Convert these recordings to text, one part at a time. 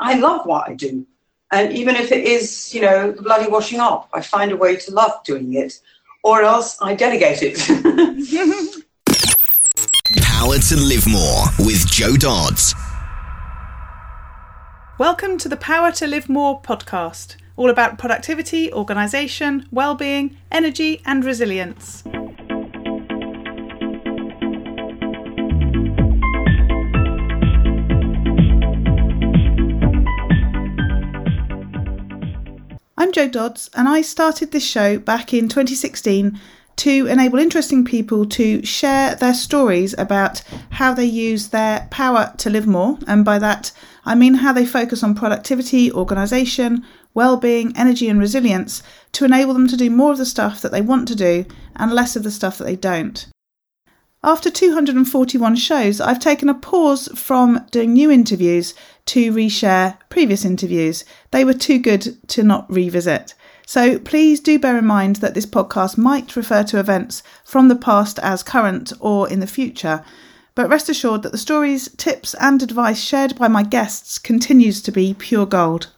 I love what I do. And even if it is, you know, the bloody washing up, I find a way to love doing it, or else I delegate it. Power to Live More with Joe Dodds. Welcome to the Power to Live More podcast, all about productivity, organisation, well-being, energy and resilience. I'm Joe Dodds, and I started this show back in 2016 to enable interesting people to share their stories about how they use their power to live more. And by that, I mean how they focus on productivity, organisation, well-being, energy and resilience to enable them to do more of the stuff that they want to do and less of the stuff that they don't. After 241 shows, I've taken a pause from doing new interviews to reshare previous interviews. They were too good to not revisit. So please do bear in mind that this podcast might refer to events from the past as current or in the future. But rest assured that the stories, tips and advice shared by my guests continues to be pure gold.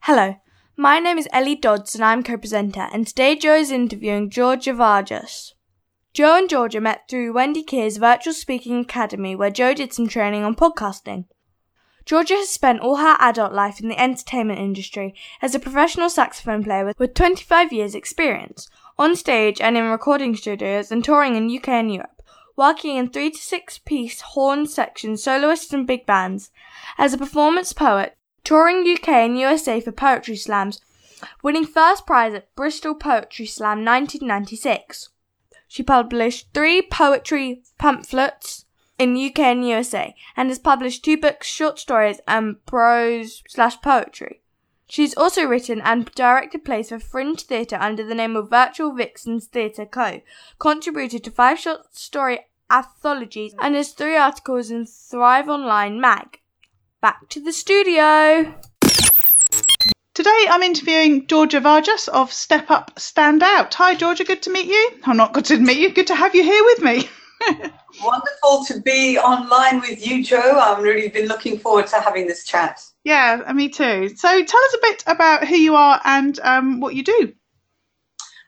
Hello, my name is Ellie Dodds and I'm co-presenter, and today Joe is interviewing Georgia Varjas. Joe and Georgia met through Wendy Keir's Virtual Speaking Academy, where Joe did some training on podcasting. Georgia has spent all her adult life in the entertainment industry as a professional saxophone player with 25 years experience, on stage and in recording studios and touring in UK and Europe, working in 3 to 6 piece horn sections, soloists and big bands, as a performance poet, touring UK and USA for poetry slams, winning first prize at Bristol Poetry Slam 1996. She published 3 poetry pamphlets in UK and USA and has published 2 books, short stories and prose/poetry. She's also written and directed plays for Fringe Theatre under the name of Virtual Vixens Theatre Co., contributed to 5 short story anthologies and has 3 articles in Thrive Online Mag. Back to the studio! Today I'm interviewing Georgia Varjas of Step Up, Stand Out. Hi Georgia, good to meet you. I'm not good to meet you, good to have you here with me. Wonderful to be online with you, Joe. I've really been looking forward to having this chat. Yeah, me too. So tell us a bit about who you are and what you do.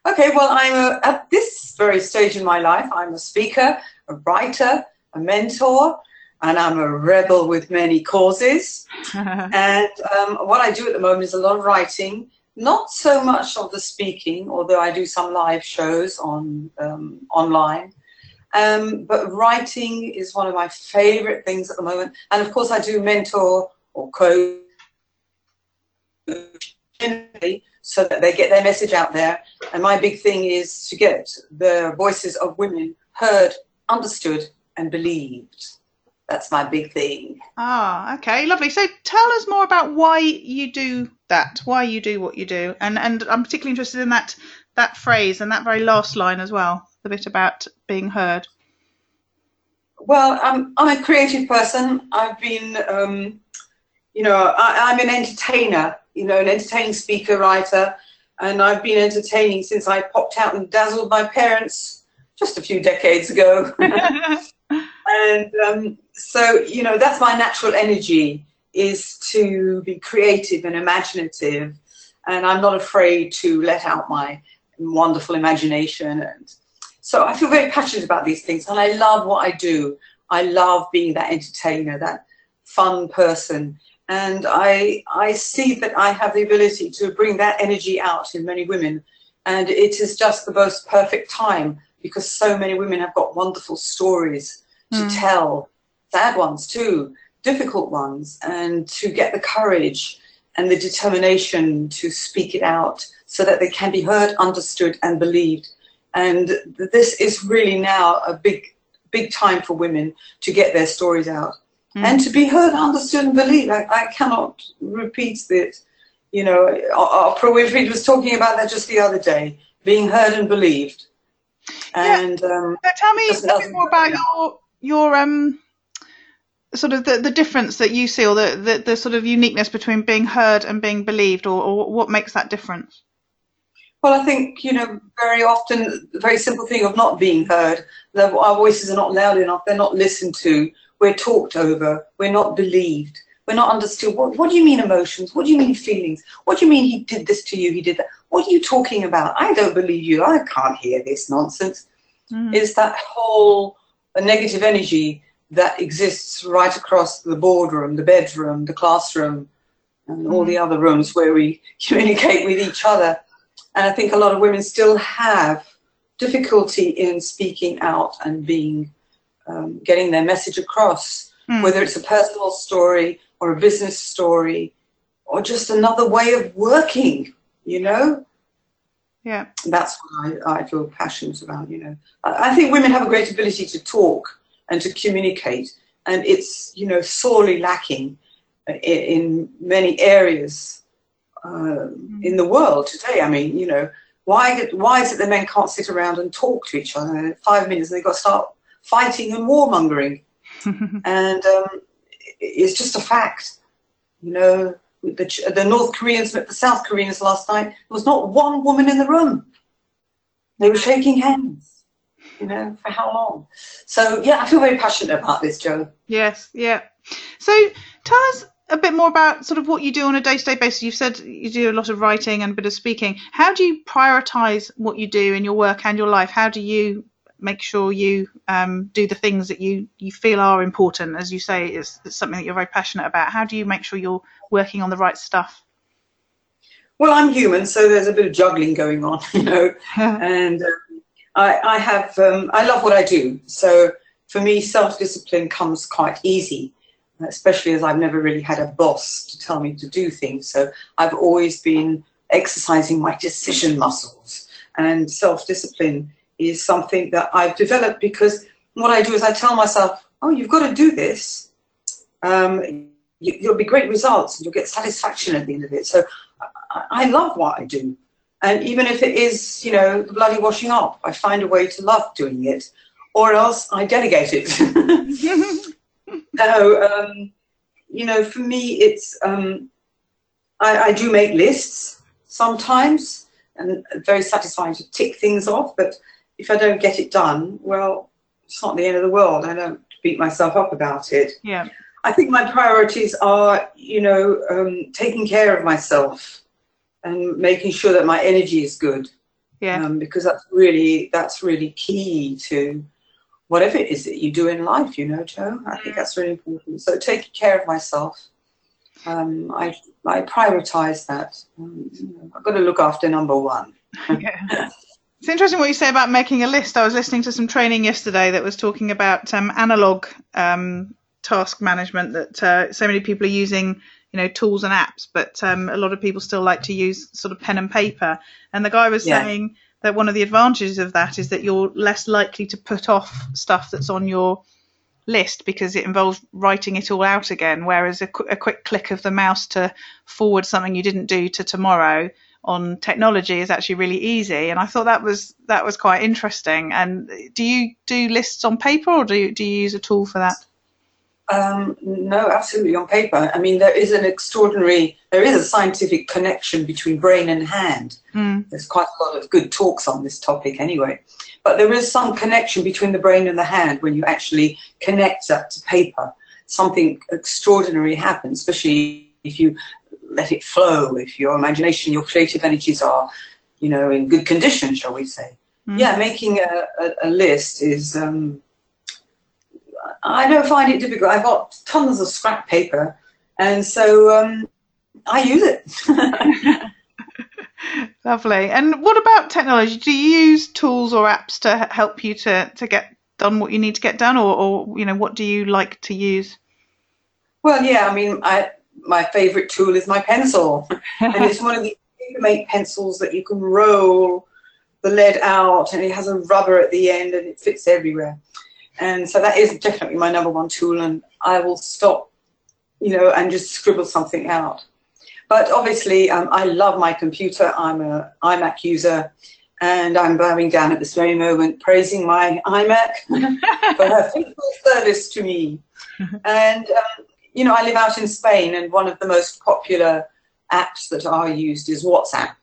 Okay, well, I'm at this very stage in my life, I'm a speaker, a writer, a mentor, and I'm a rebel with many causes. And what I do at the moment is a lot of writing, not so much of the speaking, although I do some live shows on online. But writing is one of my favourite things at the moment. And of course, I do mentor or coach so that they get their message out there. And my big thing is to get the voices of women heard, understood, and believed. That's my big thing. Ah, okay, lovely. So tell us more about why you do that, why you do what you do. And I'm particularly interested in that phrase and that very last line as well, the bit about being heard. Well, I'm a creative person. I've been, I'm an entertainer, an entertaining speaker, writer, and I've been entertaining since I popped out and dazzled my parents just a few decades ago. And so that's my natural energy, is to be creative and imaginative, and I'm not afraid to let out my wonderful imagination. And so I feel very passionate about these things, and I love what I do. I love being that entertainer, that fun person, and I see that I have the ability to bring that energy out in many women, and it is just the most perfect time because so many women have got wonderful stories to tell, sad ones too, difficult ones, and to get the courage and the determination to speak it out so that they can be heard, understood and believed. And this is really now a big time for women to get their stories out and to be heard, understood and believed. I cannot repeat that. Oprah Winfrey was talking about that just the other day, being heard and believed. And tell me a bit more about your sort of the difference that you see, or the sort of uniqueness between being heard and being believed, or what makes that difference? Well, I think, very often the very simple thing of not being heard, that our voices are not loud enough, they're not listened to, we're talked over, we're not believed. we're not understood. What do you mean emotions? What do you mean feelings? What do you mean he did this to you, he did that? What are you talking about? I don't believe you. I can't hear this nonsense. Mm. It's that whole negative energy that exists right across the boardroom, the bedroom, the classroom, and all the other rooms where we communicate with each other. And I think a lot of women still have difficulty in speaking out and being, getting their message across, whether it's a personal story or a business story or just another way of working, you know? Yeah. That's what I feel passionate about, you know. I think women have a great ability to talk and to communicate, and it's, you know, sorely lacking in many areas in the world today. I mean, you know, why is it that men can't sit around and talk to each other 5 minutes and they've got to start fighting and warmongering? And it's just a fact, you know. The North Koreans met the South Koreans last night. There was not one woman in the room. They were shaking hands, you know, for how long? So, yeah, I feel very passionate about this, Jo. Yes, yeah. So tell us a bit more about sort of what you do on a day-to-day basis. You've said you do a lot of writing and a bit of speaking. How do you prioritise what you do in your work and your life? How do you make sure you do the things that you feel are important? As you say, it's something that you're very passionate about. How do you make sure you're working on the right stuff? Well, I'm human, so there's a bit of juggling going on, you know. And I love what I do. So for me, self-discipline comes quite easy, especially as I've never really had a boss to tell me to do things. So I've always been exercising my decision muscles, and self-discipline is something that I've developed, because what I do is I tell myself, oh, you've got to do this. You'll be great results, and you'll get satisfaction at the end of it. So I love what I do. And even if it is, you know, the bloody washing up, I find a way to love doing it, or else I delegate it. So, you know, for me, it's, I do make lists sometimes, and very satisfying to tick things off, but if I don't get it done, well, it's not the end of the world. I don't beat myself up about it. Yeah. I think my priorities are, you know, taking care of myself and making sure that my energy is good. Yeah. Because that's really key to whatever it is that you do in life, you know, Jo. I think that's really important. So taking care of myself. I prioritise that. I've got to look after number one. Yeah. It's interesting what you say about making a list. I was listening to some training yesterday that was talking about analogue task management, that so many people are using, you know, tools and apps, but a lot of people still like to use sort of pen and paper. And the guy was saying that one of the advantages of that is that you're less likely to put off stuff that's on your list, because it involves writing it all out again, whereas a quick click of the mouse to forward something you didn't do to tomorrow on technology is actually really easy. And I thought that was quite interesting. And do you do lists on paper, or do you use a tool for that? No, absolutely on paper. I mean, there is a scientific connection between brain and hand. There's quite a lot of good talks on this topic anyway. But there is some connection between the brain and the hand. When you actually connect that to paper, something extraordinary happens, especially if you let it flow, if your imagination, your creative energies are, you know, in good condition, shall we say. Yeah, making a list is, I don't find it difficult. I've got tons of scrap paper, and so I use it. Lovely. And what about technology? Do you use tools or apps to help you to get done what you need to get done, or you know, what do you like to use? Well, yeah, I mean, my favourite tool is my pencil, and it's one of the Papermate pencils that you can roll the lead out, and it has a rubber at the end, and it fits everywhere. And so that is definitely my number one tool, and I will stop, you know, and just scribble something out. But obviously, I love my computer. I'm an iMac user, and I'm bowing down at this very moment, praising my iMac for her faithful service to me. And, you know, I live out in Spain, and one of the most popular apps that are used is WhatsApp.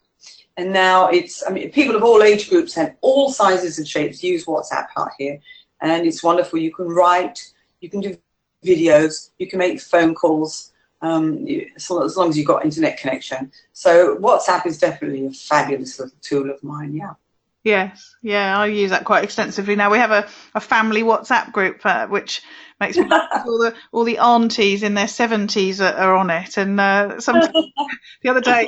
And now it's, I mean, people of all age groups and all sizes and shapes use WhatsApp out here. And it's wonderful. You can write, you can do videos, you can make phone calls. so as long as you've got internet connection. So WhatsApp is definitely a fabulous little tool of mine, yeah. Yes, yeah, I use that quite extensively now. We have a family WhatsApp group, which makes me laugh. All the aunties in their 70s are on it. And the other day,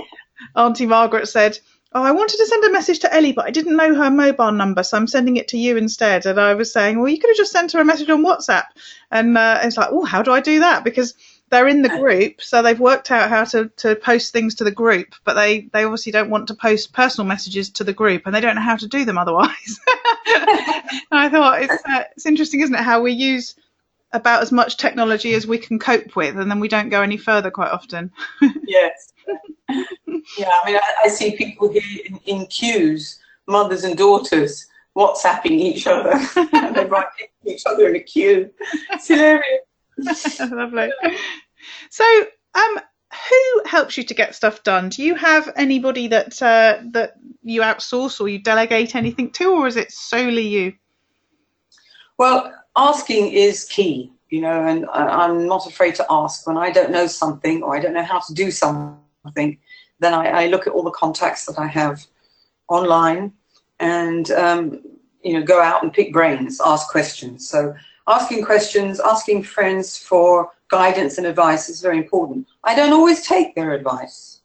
Auntie Margaret said, "Oh, I wanted to send a message to Ellie, but I didn't know her mobile number, so I'm sending it to you instead." And I was saying, "Well, you could have just sent her a message on WhatsApp." And it's like, "Oh, how do I do that?" Because they're in the group, so they've worked out how to post things to the group, but they obviously don't want to post personal messages to the group, and they don't know how to do them otherwise. And I thought, it's interesting, isn't it, how we use about as much technology as we can cope with, and then we don't go any further quite often. Yes. Yeah, I mean, I see people here in queues, mothers and daughters, WhatsApping each other, and they write each other in a queue. It's hilarious. Lovely. So who helps you to get stuff done? Do you have anybody that you outsource or you delegate anything to, or is it solely you? Well, asking is key, you know, and I'm not afraid to ask. When I don't know something or I don't know how to do something, then I look at all the contacts that I have online and you know, go out and pick brains, ask questions. So asking questions, asking friends for guidance and advice is very important. I don't always take their advice,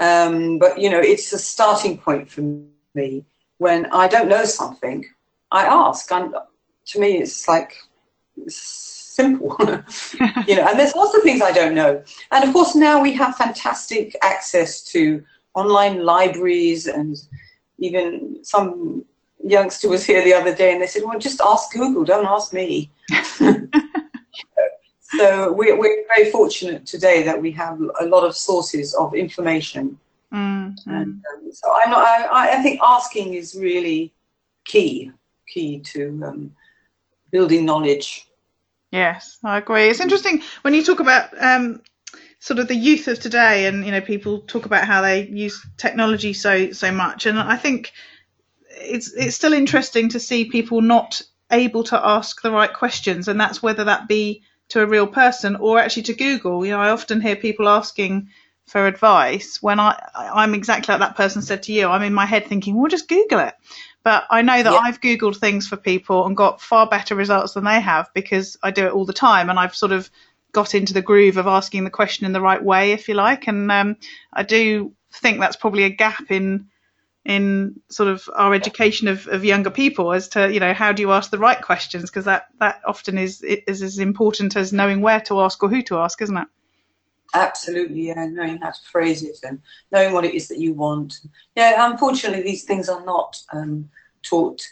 but you know, it's a starting point for me. When I don't know something, I ask, and to me, it's like, it's simple, you know. And there's lots of things I don't know. And of course, now we have fantastic access to online libraries, and even some youngster was here the other day and they said, "Well, just ask Google, don't ask me." So we're very fortunate today that we have a lot of sources of information. Mm-hmm. And so I think asking is really key to building knowledge. Yes, I agree. It's interesting when you talk about sort of the youth of today, and you know, people talk about how they use technology so much, and I think it's still interesting to see people not able to ask the right questions, and that's whether that be to a real person or actually to Google. You know, I often hear people asking for advice when I'm exactly like that person said to you. I'm in my head thinking, well, just Google it. But I know that, yeah, I've Googled things for people and got far better results than they have because I do it all the time, and I've sort of got into the groove of asking the question in the right way, if you like. And I do think that's probably a gap in sort of our education of younger people as to, you know, how do you ask the right questions, because that often is as important as knowing where to ask or who to ask, isn't it? Absolutely, yeah, knowing how to phrase it and knowing what it is that you want. Yeah, unfortunately these things are not taught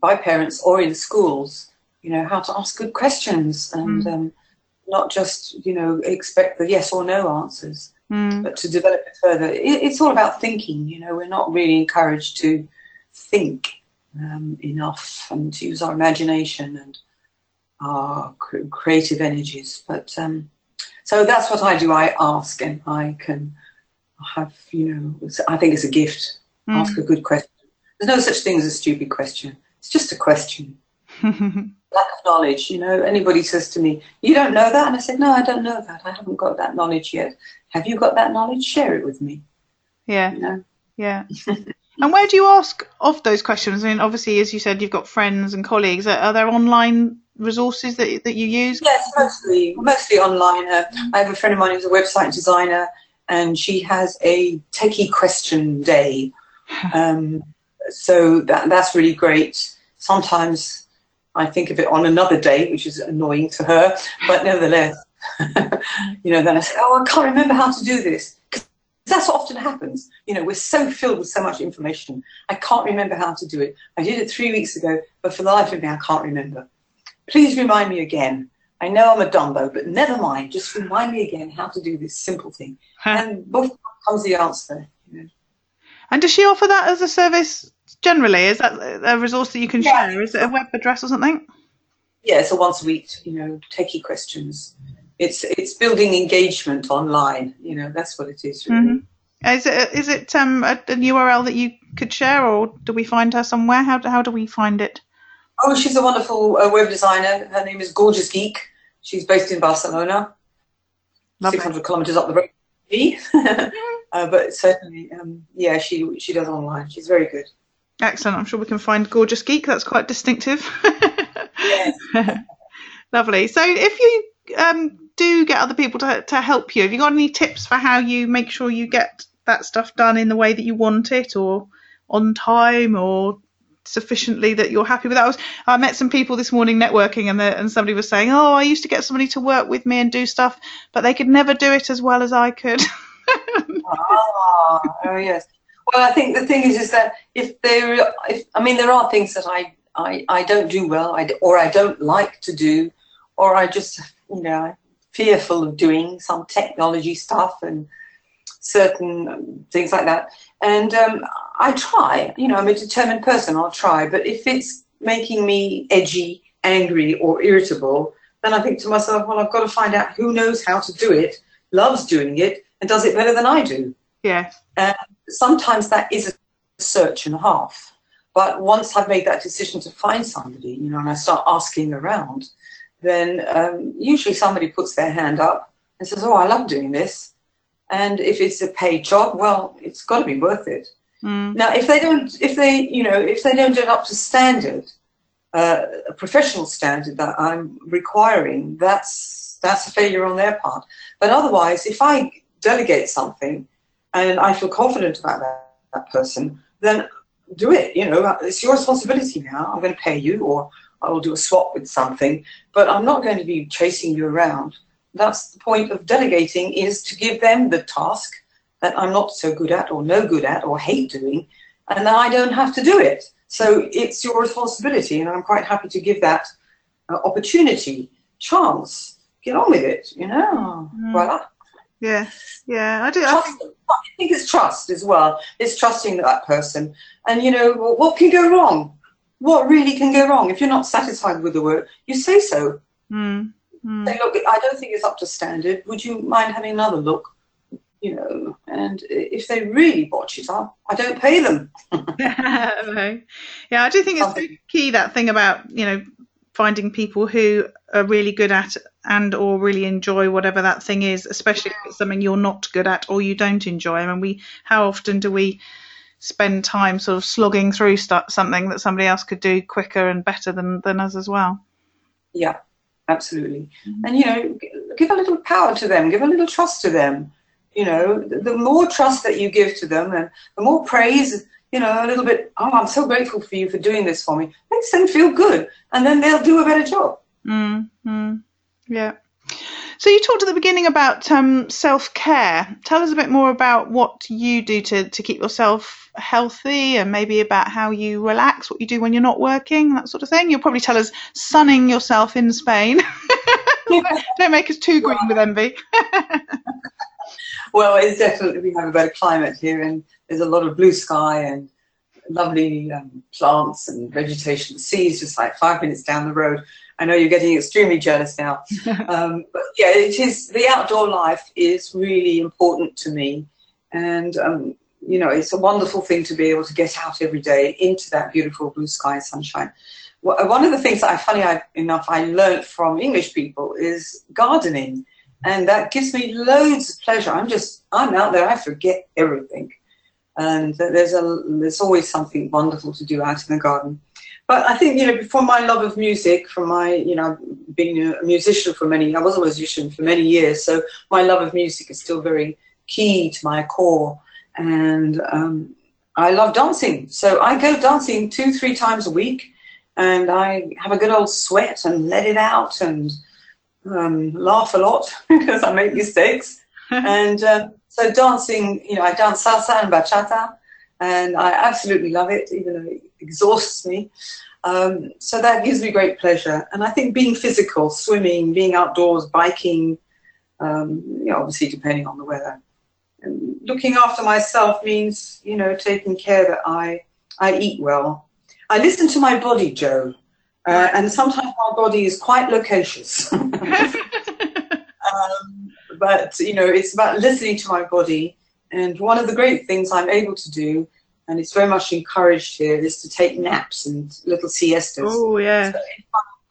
by parents or in schools, you know, how to ask good questions and not just, you know, expect the yes or no answers. Mm. But to develop it further, it's all about thinking, you know. We're not really encouraged to think enough and to use our imagination and our creative energies. But so that's what I do. I ask, and I can have, you know, I think it's a gift. Mm. Ask a good question. There's no such thing as a stupid question. It's just a question. Lack of knowledge, you know. Anybody says to me, "You don't know that," and I said, "No, I don't know that. I haven't got that knowledge yet. Have you got that knowledge? Share it with me." Yeah, you know? Yeah. And where do you ask of those questions? I mean, obviously, as you said, you've got friends and colleagues. Are there online resources that you use? Yes, mostly online. I have a friend of mine who's a website designer, and she has a techie question day. So that's really great. Sometimes I think of it on another day, which is annoying to her, but nevertheless. You know, then I say, "Oh, I can't remember how to do this," because that's what often happens. You know, we're so filled with so much information. I can't remember how to do it. I did it 3 weeks ago, but for the life of me, I can't remember. Please remind me again. I know I'm a dumbo, but never mind. Just remind me again how to do this simple thing. And before comes the answer. You know. And does she offer that as a service generally? Is that a resource that you can share? Is it a web address or something? Yeah, it's a once a week, you know, techie questions. It's building engagement online, you know, that's what it is really. Mm-hmm. Is it an URL that you could share, or do we find her somewhere? How do we find it? Oh, she's a wonderful web designer. Her name is Gorgeous Geek. She's based in Barcelona. Lovely. 600 kilometres up the road from me. But certainly, yeah, she does online. She's very good. Excellent. I'm sure we can find Gorgeous Geek. That's quite distinctive. Yes. Lovely. So if you do get other people to help you, have you got any tips for how you make sure you get that stuff done in the way that you want it, or on time, or sufficiently that you're happy with that? I met some people this morning networking, and somebody was saying, oh, I used to get somebody to work with me and do stuff, but they could never do it as well as I could. Oh yes. Well, I think the thing is that there are things that I don't do well, or I don't like to do, or I just, I'm fearful of doing, some technology stuff and certain things like that. And I try, I'm a determined person, I'll try. But if it's making me edgy, angry or irritable, then I think to myself, well, I've got to find out who knows how to do it, loves doing it and does it better than I do. Yeah. Sometimes that is a search and a half. But once I've made that decision to find somebody, and I start asking around, then usually somebody puts their hand up and says, oh, I love doing this. And if it's a paid job, well, it's got to be worth it. Mm. Now, if they don't end up to standard, a professional standard that I'm requiring, that's a failure on their part. But otherwise, if I delegate something and I feel confident about that person, then do it. It's your responsibility now. I'm going to pay you, or I will do a swap with something, but I'm not going to be chasing you around. That's the point of delegating, is to give them the task that I'm not so good at, or no good at, or hate doing, and then I don't have to do it. So it's your responsibility, and I'm quite happy to give that opportunity, chance. Get on with it, Voila. Yeah, yeah, I do. I think it's trust as well. It's trusting that person. And, what can go wrong? What really can go wrong? If you're not satisfied with the work, you say so. Mm. Mm. Say, look, I don't think it's up to standard. Would you mind having another look? And if they really botch it up, I don't pay them. Yeah, I do think it's very key, that thing about, finding people who are really good at and or really enjoy whatever that thing is, especially if it's something you're not good at or you don't enjoy. I mean, how often do we spend time sort of slogging through something that somebody else could do quicker and better than us as well? Yeah. Absolutely. And, give a little power to them, give a little trust to them. The more trust that you give to them, and the more praise, a little bit, oh, I'm so grateful for you for doing this for me, makes them feel good. And then they'll do a better job. Mm-hmm. Yeah. So you talked at the beginning about self-care. Tell us a bit more about what you do to keep yourself healthy, and maybe about how you relax, what you do when you're not working, that sort of thing. You'll probably tell us sunning yourself in Spain. Don't make us too green with envy. Well, it's definitely, we have a better climate here, and there's a lot of blue sky and lovely plants and vegetation. The sea is just like 5 minutes down the road. I know you're getting extremely jealous now. But yeah, it is, the outdoor life is really important to me. And, it's a wonderful thing to be able to get out every day into that beautiful blue sky and sunshine. Well, one of the things that I learned from English people is gardening. And that gives me loads of pleasure. I'm out there, I forget everything. And there's always something wonderful to do out in the garden. But I think, before my love of music, being a musician for many years, so my love of music is still very key to my core. And I love dancing. So I go dancing 2-3 times a week, and I have a good old sweat and let it out, and laugh a lot because I make mistakes. And so dancing, I dance salsa and bachata, and I absolutely love it, even though it exhausts me. So that gives me great pleasure. And I think being physical, swimming, being outdoors, biking, obviously depending on the weather. And looking after myself means, taking care that I eat well. I listen to my body, Joe, and sometimes my body is quite loquacious. But, it's about listening to my body. And one of the great things I'm able to do, and it's very much encouraged here, is to take naps and little siestas. Oh, yeah. So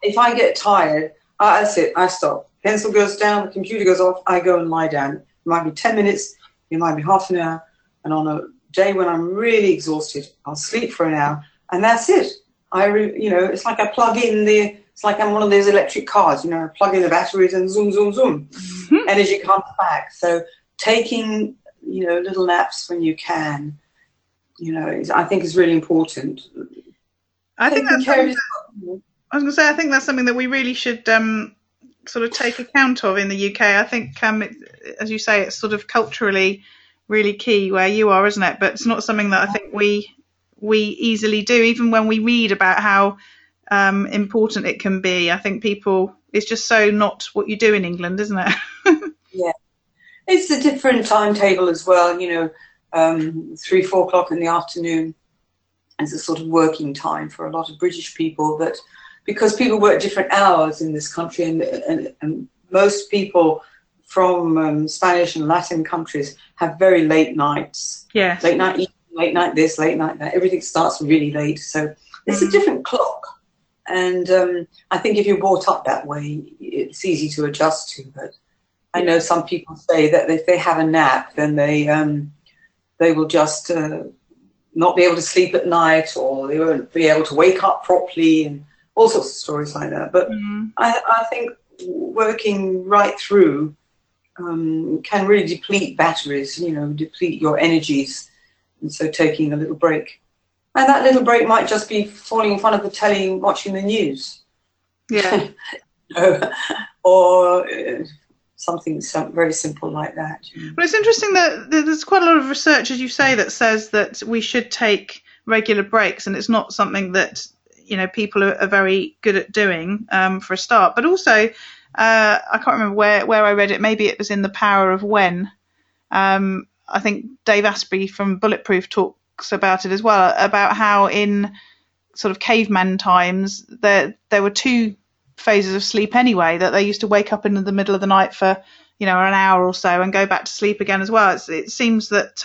if I get tired, I stop. Pencil goes down, the computer goes off, I go and lie down. It might be 10 minutes, it might be half an hour, and on a day when I'm really exhausted, I'll sleep for an hour, and that's it. It's like I plug in the, it's like I'm one of those electric cars, you know, I plug in the batteries and zoom, zoom, zoom. Mm-hmm. Energy comes back. So taking, you know, little naps when you can, you know, I think is really important. I think that's something that we really should sort of take account of in the UK. I think, as you say, it's sort of culturally really key where you are, isn't it? But it's not something that I think we easily do, even when we read about how important it can be. I think people, it's just so not what you do in England, isn't it? Yeah. It's a different timetable as well, you know, 3-4 o'clock in the afternoon is a sort of working time for a lot of British people, but because people work different hours in this country, and most people from Spanish and Latin countries have very late nights. Yes. Late night eating, late night this, late night that. Everything starts really late. So it's a different clock. And I think if you're brought up that way, it's easy to adjust to. But I know some people say that if they have a nap, then they will just not be able to sleep at night, or they won't be able to wake up properly, and all sorts of stories like that. But I think working right through can really deplete batteries, you know, deplete your energies. And so taking a little break. And that little break might just be falling in front of the telly and watching the news. Yeah. Or something very simple like that. Well, it's interesting that there's quite a lot of research, as you say, that says that we should take regular breaks, and it's not something that, you know, people are very good at doing for a start. But also, I can't remember where I read it. Maybe it was in The Power of When. I think Dave Asprey from Bulletproof talks about it as well, about how in sort of caveman times there were two phases of sleep anyway, that they used to wake up in the middle of the night for, you know, an hour or so and go back to sleep again as well. It seems that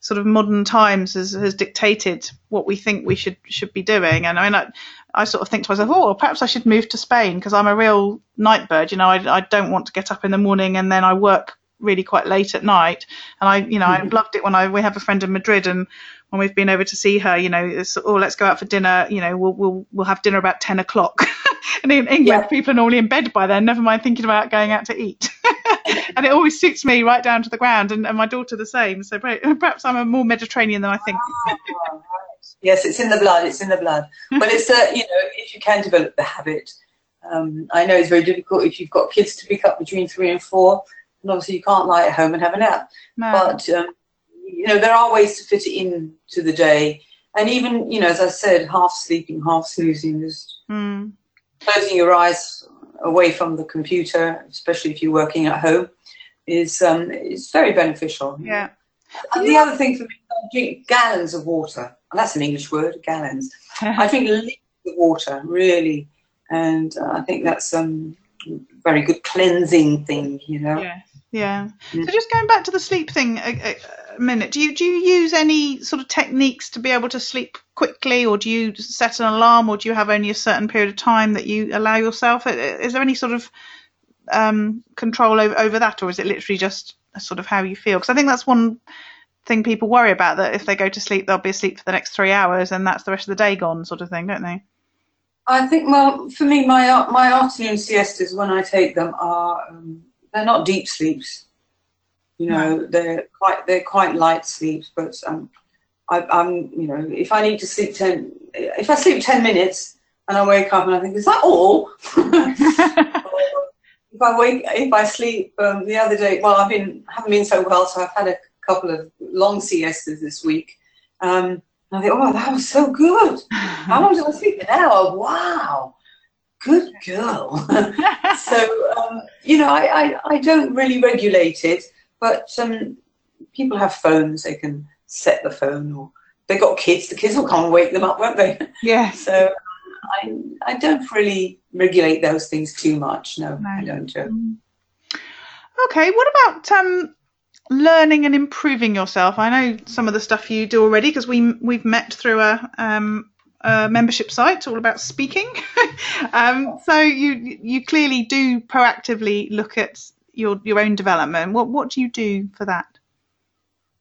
sort of modern times has dictated what we think we should be doing. And I mean, I sort of think to myself, oh, perhaps I should move to Spain, because I'm a real night bird. You know, I don't want to get up in the morning, and then I work really quite late at night. And I loved it when we have a friend in Madrid, and when we've been over to see her, you know, it's, oh, let's go out for dinner, you know, we'll have dinner about 10 o'clock. And in England, people are normally in bed by then, never mind thinking about going out to eat. And it always suits me right down to the ground, and my daughter the same. So perhaps I'm a more Mediterranean than I think. Right. Yes, it's in the blood, it's in the blood. But it's, you know, if you can develop the habit, I know it's very difficult if you've got kids to pick up between 3 and 4. And obviously you can't lie at home and have a nap. No. But, you know, there are ways to fit it in to the day. And even, you know, as I said, half sleeping, half snoozing, just closing your eyes away from the computer, especially if you're working at home, is very beneficial. Yeah. And the other thing for me, I drink gallons of water. And that's an English word, gallons. I drink liters of water, really. And I think that's very good cleansing thing, you know. Yeah. So just going back to the sleep thing a minute, do you use any sort of techniques to be able to sleep quickly, or do you set an alarm, or do you have only a certain period of time that you allow yourself? Is there any sort of control over that, or is it literally just a sort of how you feel? Because I think that's one thing people worry about, that if they go to sleep, they'll be asleep for the next 3 hours, and that's the rest of the day gone, sort of thing, don't they? I think, well, for me, my afternoon siestas, when I take them, are they're not deep sleeps, you know. They're quite light sleeps. But I'm, you know, if I need to sleep if I sleep 10 minutes and I wake up and I think, is that all? If I sleep the other day, well, haven't been so well, so I've had a couple of long siestas this week. And I think, oh, that was so good. How long did I sleep? An hour. Wow. Good girl. So, you know, I don't really regulate it, but people have phones. They can set the phone, or they've got kids. The kids will come and wake them up, won't they? Yeah. So I don't really regulate those things too much. No. I don't. Okay. What about... learning and improving yourself? I know some of the stuff you do already, because we've met through a membership site all about speaking. So you clearly do proactively look at your own development. What do you do for that?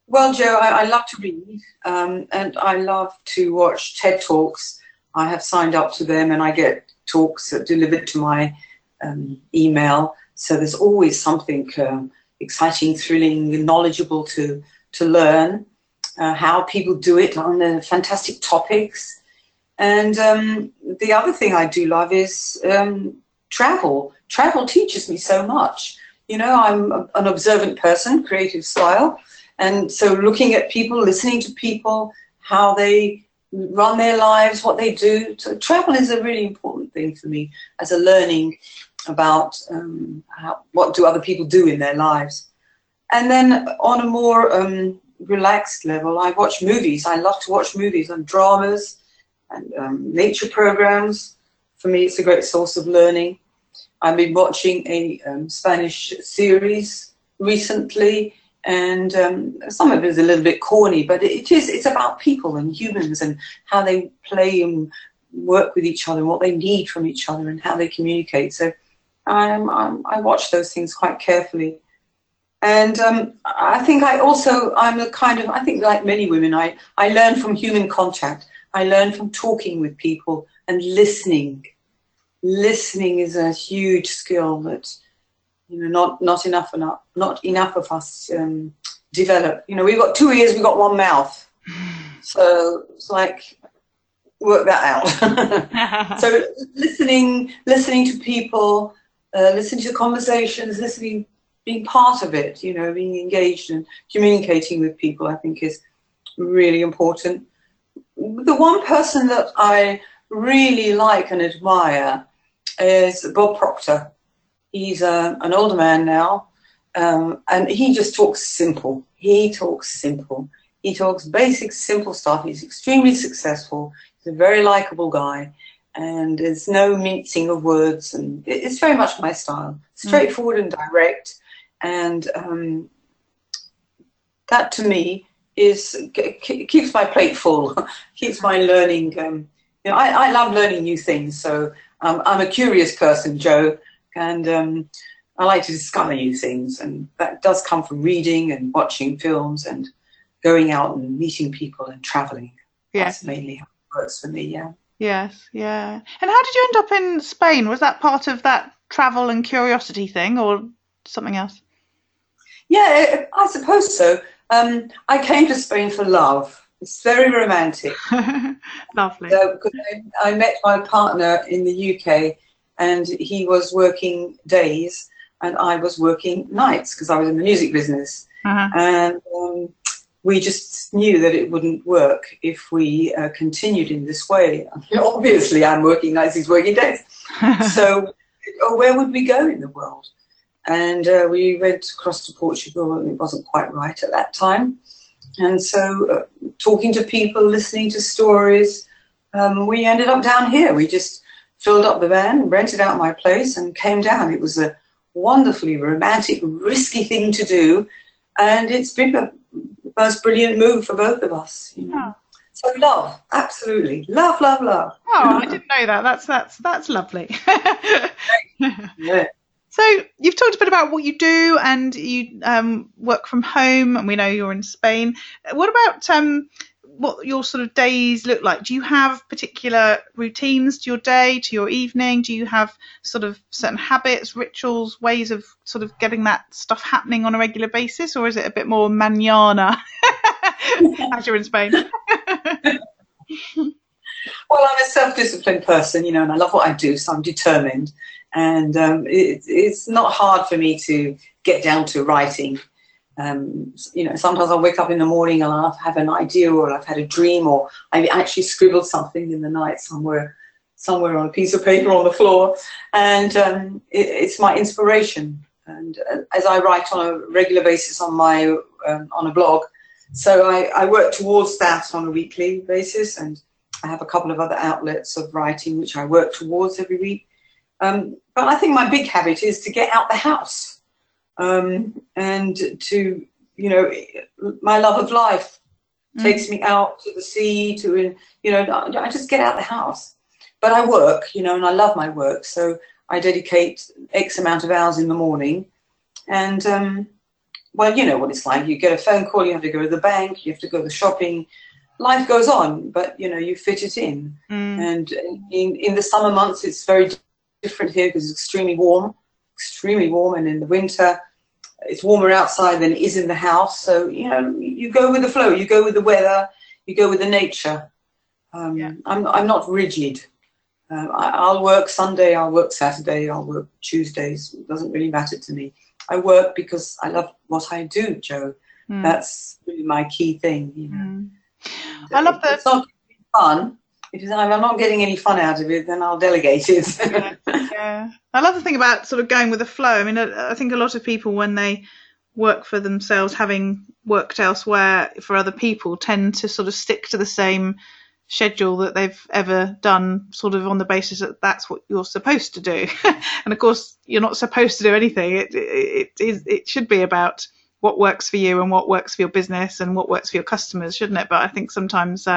Well, Joe, I love to read, and I love to watch TED Talks. I have signed up to them, and I get talks delivered to my email. So there's always something exciting, thrilling, knowledgeable to learn, how people do it on the fantastic topics. And the other thing I do love is travel. Travel teaches me so much. You know, I'm an observant person, creative style. And so looking at people, listening to people, how they run their lives, what they do. So travel is a really important thing for me as a learning about what do other people do in their lives. And then on a more relaxed level, I watch movies. I love to watch movies and dramas and nature programs. For me, it's a great source of learning. I've been watching a Spanish series recently. And some of it is a little bit corny, but it's about people and humans and how they play and work with each other and what they need from each other and how they communicate. So I watch those things quite carefully. And I think I'm a kind of, I think like many women, I learn from human contact. I learn from talking with people and listening. Listening is a huge skill that, you know, not enough of us develop. You know, we've got 2 ears, we've got 1 mouth. So it's like, work that out. So listening to people, listening to conversations, listening, being part of it, you know, being engaged and communicating with people, I think is really important. The one person that I really like and admire is Bob Proctor. He's an older man now, and he just talks simple. He talks simple. He talks basic, simple stuff. He's extremely successful. He's a very likable guy, and there's no mincing of words. And it's very much my style, straightforward and direct. And that, to me, keeps my plate full, keeps my learning. You know, I love learning new things, so I'm a curious person, Joe. And I like to discover new things, and that does come from reading and watching films and going out and meeting people and traveling. Yes. That's mainly how it works for me, yeah. Yes, yeah. And how did you end up in Spain? Was that part of that travel and curiosity thing or something else? Yeah, I suppose so. I came to Spain for love. It's very romantic. Lovely. So, 'cause I met my partner in the UK, and he was working days and I was working nights because I was in the music business. Uh-huh. And we just knew that it wouldn't work if we continued in this way. I mean, obviously, I'm working nights, he's working days. So where would we go in the world? And we went across to Portugal, and it wasn't quite right at that time. And so talking to people, listening to stories, we ended up down here. We just filled up the van, rented out my place, and came down. It was a wonderfully romantic, risky thing to do, and it's been the most brilliant move for both of us. You know? Oh. So love, absolutely, love, love, love. Oh, I didn't know that. That's lovely. Yeah. So you've talked a bit about what you do, and you work from home, and we know you're in Spain. What about what your sort of days look like? Do you have particular routines to your day, to your evening? Do you have sort of certain habits, rituals, ways of sort of getting that stuff happening on a regular basis, or is it a bit more manana as you're in Spain? Well, I'm a self-disciplined person, you know, and I love what I do, so I'm determined, and it's not hard for me to get down to writing. You know, sometimes I'll wake up in the morning and I'll have an idea, or I've had a dream, or I actually scribbled something in the night somewhere on a piece of paper on the floor, and it's my inspiration. And as I write on a regular basis on my on a blog, so I work towards that on a weekly basis, and I have a couple of other outlets of writing which I work towards every week. But I think my big habit is to get out the house. And to, you know, my love of life, takes me out to the sea, to, you know, I just get out of the house. But I work, you know, and I love my work. So I dedicate X amount of hours in the morning. And, well, you know what it's like. You get a phone call, you have to go to the bank, you have to go to the shopping. Life goes on, but, you know, you fit it in. And in the summer months, it's very different here because it's extremely warm. And in the winter, it's warmer outside than it is in the house. So, you know, you go with the flow, you go with the weather, you go with the nature. I'm not rigid. I'll work Sunday, I'll work Saturday, I'll work Tuesdays. It doesn't really matter to me. I work because I love what I do, Joe. That's really my key thing. You know? I love that. It's not fun. If I'm not getting any fun out of it, then I'll delegate it. Yeah. I love the thing about sort of going with the flow. I mean, I think a lot of people, when they work for themselves, having worked elsewhere for other people, tend to sort of stick to the same schedule that they've ever done, sort of on the basis that that's what you're supposed to do. And of course, you're not supposed to do anything. It should be about what works for you and what works for your business and what works for your customers, shouldn't it? But I think sometimes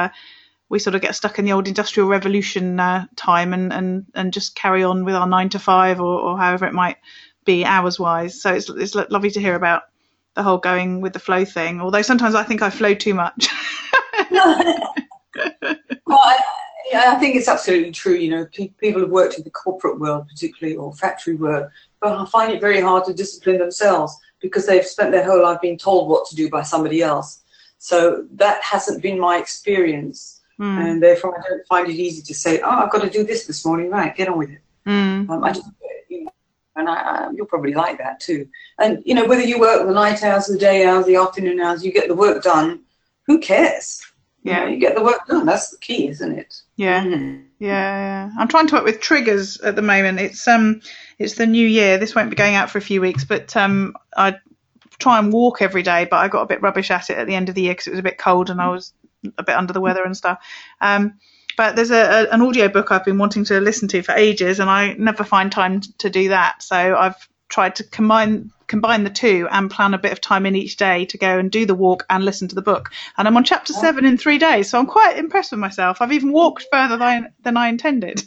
we sort of get stuck in the old industrial revolution time and just carry on with our 9 to 5 or however it might be hours wise. So it's lovely to hear about the whole going with the flow thing, although sometimes I think I flow too much. Well, I think it's absolutely true. You know, people have worked in the corporate world particularly, or factory work, but I find it very hard to discipline themselves because they've spent their whole life being told what to do by somebody else. So that hasn't been my experience, and therefore I don't find it easy to say, oh, I've got to do this morning, right, get on with it. I just, you know, and you'll probably like that too. And, you know, whether you work the night hours, the day hours, the afternoon hours, you get the work done, who cares? Yeah, you get the work done. That's the key, isn't it? Yeah. Yeah. I'm trying to work with triggers at the moment. It's the new year. This won't be going out for a few weeks, but I try and walk every day, but I got a bit rubbish at it at the end of the year because it was a bit cold and I was a bit under the weather and stuff. But there's an audio book I've been wanting to listen to for ages, and I never find time to do that. So I've tried to combine the two and plan a bit of time in each day to go and do the walk and listen to the book. And I'm on chapter 7 in 3 days, so I'm quite impressed with myself. I've even walked further than I intended.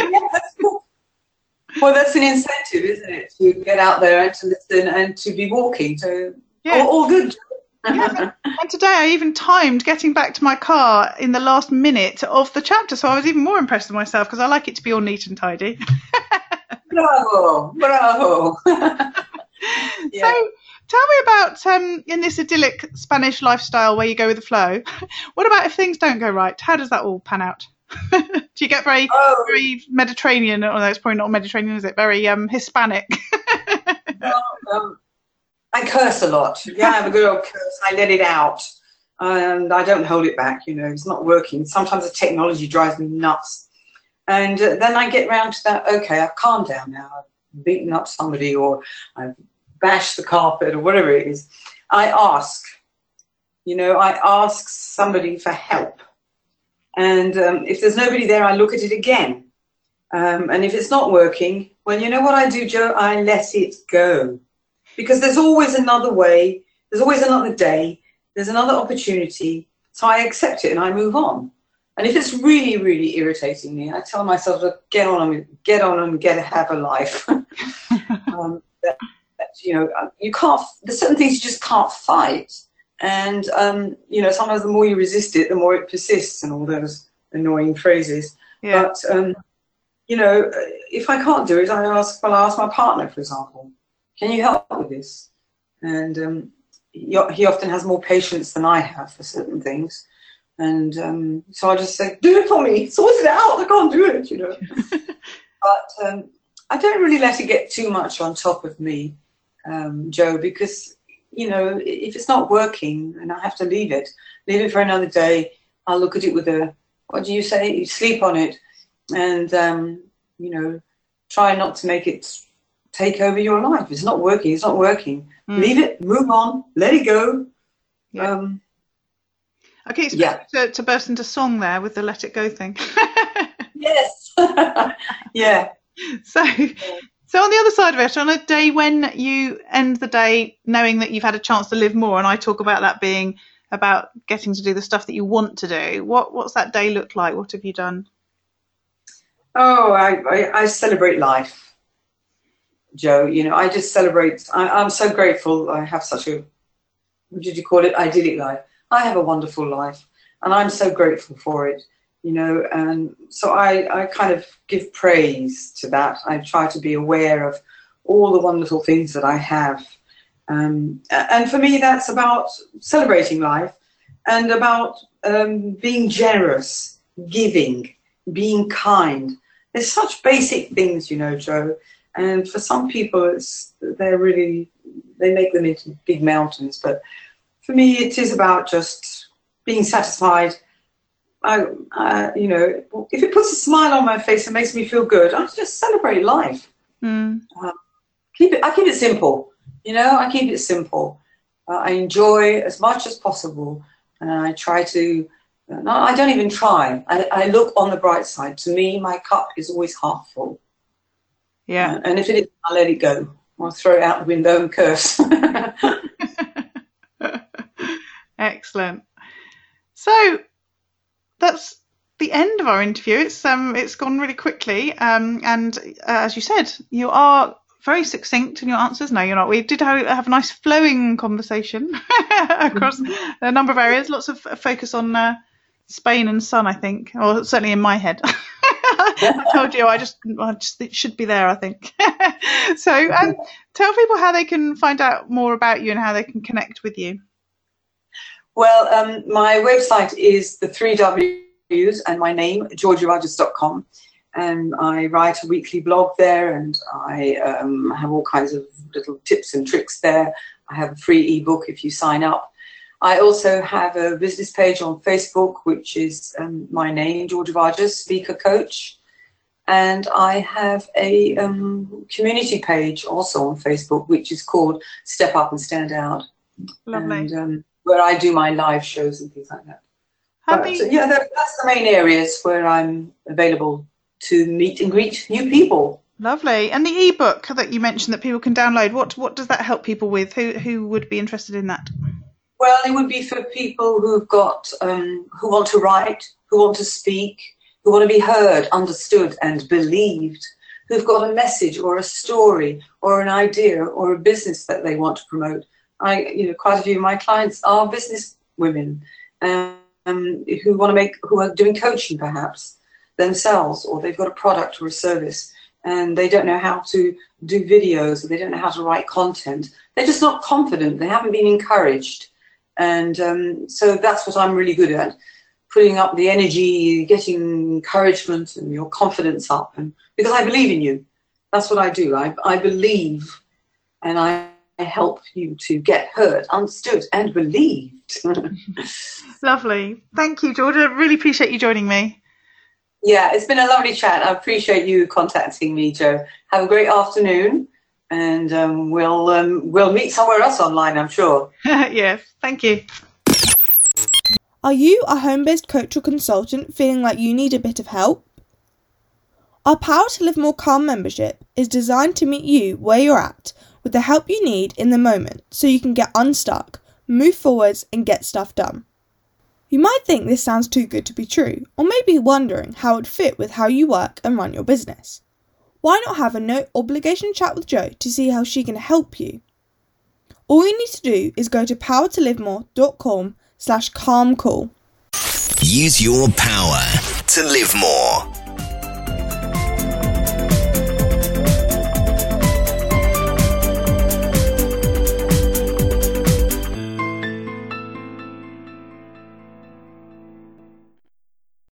Yeah, that's cool. Well, that's an incentive, isn't it, to get out there and to listen and to be walking. So yeah. all good. Yeah, and today I even timed getting back to my car in the last minute of the chapter, so I was even more impressed with myself because I like it to be all neat and tidy. Bravo. Yeah. So tell me about in this idyllic Spanish lifestyle where you go with the flow, what about if things don't go right? How does that all pan out? Do you get very very Mediterranean, although it's probably not Mediterranean, is it? Very Hispanic. I curse a lot. Yeah, I have a good old curse. I let it out and I don't hold it back. You know, it's not working. Sometimes the technology drives me nuts. And then I get round to that, okay, I've calmed down now. I've beaten up somebody or I've bashed the carpet or whatever it is. I ask, you know, I ask somebody for help. And if there's nobody there, I look at it again. And if it's not working, well, you know what I do, Joe? I let it go. Because there's always another way. There's always another day. There's another opportunity. So I accept it and I move on. And if it's really, really irritating me, I tell myself to have a life. You know, you can't. There's certain things you just can't fight, and you know, sometimes the more you resist it, the more it persists, and all those annoying phrases. Yeah. But you know, if I can't do it, I ask my partner, for example, can you help with this? And he often has more patience than I have for certain things. And so I just say, do it for me, sort it out, I can't do it, you know. But I don't really let it get too much on top of me, Joe, because, you know, if it's not working and I have to leave it for another day, I'll look at it with a, what do you say, you sleep on it, and, you know, try not to make it take over your life. It's not working, it's not working. Leave it, move on, let it go. Yeah. I keep expecting to burst into song there with the let it go thing. Yes. Yeah. So on the other side of it, on a day when you end the day knowing that you've had a chance to live more, and I talk about that being about getting to do the stuff that you want to do. What's that day look like? What have you done? Oh, I celebrate life, Joe. You know, I just celebrate. I'm so grateful. I have such a, what did you call it? Idyllic life. I have a wonderful life, and I'm so grateful for it. You know, and so I kind of give praise to that. I try to be aware of all the wonderful things that I have. And for me, that's about celebrating life and about being generous, giving, being kind. There's such basic things, you know, Joe. And for some people, they make them into big mountains. But for me, it is about just being satisfied. You know, if it puts a smile on my face and makes me feel good, I just celebrate life. Mm. I keep it simple. You know, I keep it simple. I enjoy as much as possible, and I try to. No, I don't even try. I look on the bright side. To me, my cup is always half full. Yeah, and if it is, I let it go. I'll throw it out the window and curse. Excellent. So that's the end of our interview. It's gone really quickly. As you said, you are very succinct in your answers. No, you're not. We did have a nice flowing conversation across a number of areas. Lots of focus on Spain and sun, I think, or certainly in my head. I told you, I just it should be there, I think. So tell people how they can find out more about you and how they can connect with you. Well, my website is the 3 W's and my name, GeorgiaVarjas.com. And I write a weekly blog there, and I have all kinds of little tips and tricks there. I have a free ebook if you sign up. I also have a business page on Facebook, which is my name, Georgia Varjas, speaker coach. And I have a community page also on Facebook, which is called Step Up and Stand Out. Lovely. And, where I do my live shows and things like that. So, yeah, that's the main areas where I'm available to meet and greet new people. Lovely. And the ebook that you mentioned that people can download, what does that help people with? Who would be interested in that? Well, it would be for people who've got who want to write, who want to speak, who want to be heard, understood and believed, who've got a message or a story or an idea or a business that they want to promote. You know, quite a few of my clients are business women who want to make, who are doing coaching perhaps themselves, or they've got a product or a service and they don't know how to do videos, or they don't know how to write content. They're just not confident. They haven't been encouraged. And so that's what I'm really good at, putting up the energy, getting encouragement and your confidence up. And because I believe in you, that's what I do. I believe, and I help you to get heard, understood and believed. Lovely. Thank you, Georgia. I really appreciate you joining me. Yeah, it's been a lovely chat. I appreciate you contacting me, Joe. Have a great afternoon, and we'll meet somewhere else online, I'm sure. Yeah, thank you. Are you a home-based coach or consultant feeling like you need a bit of help? Our Power to Live More Calm membership is designed to meet you where you're at with the help you need in the moment, so you can get unstuck, move forwards and get stuff done. You might think this sounds too good to be true, or maybe wondering how it'd fit with how you work and run your business. Why not have a no obligation chat with Jo to see how she can help you? All you need to do is go to powertolivemore.com/calmcall. Use your power to live more.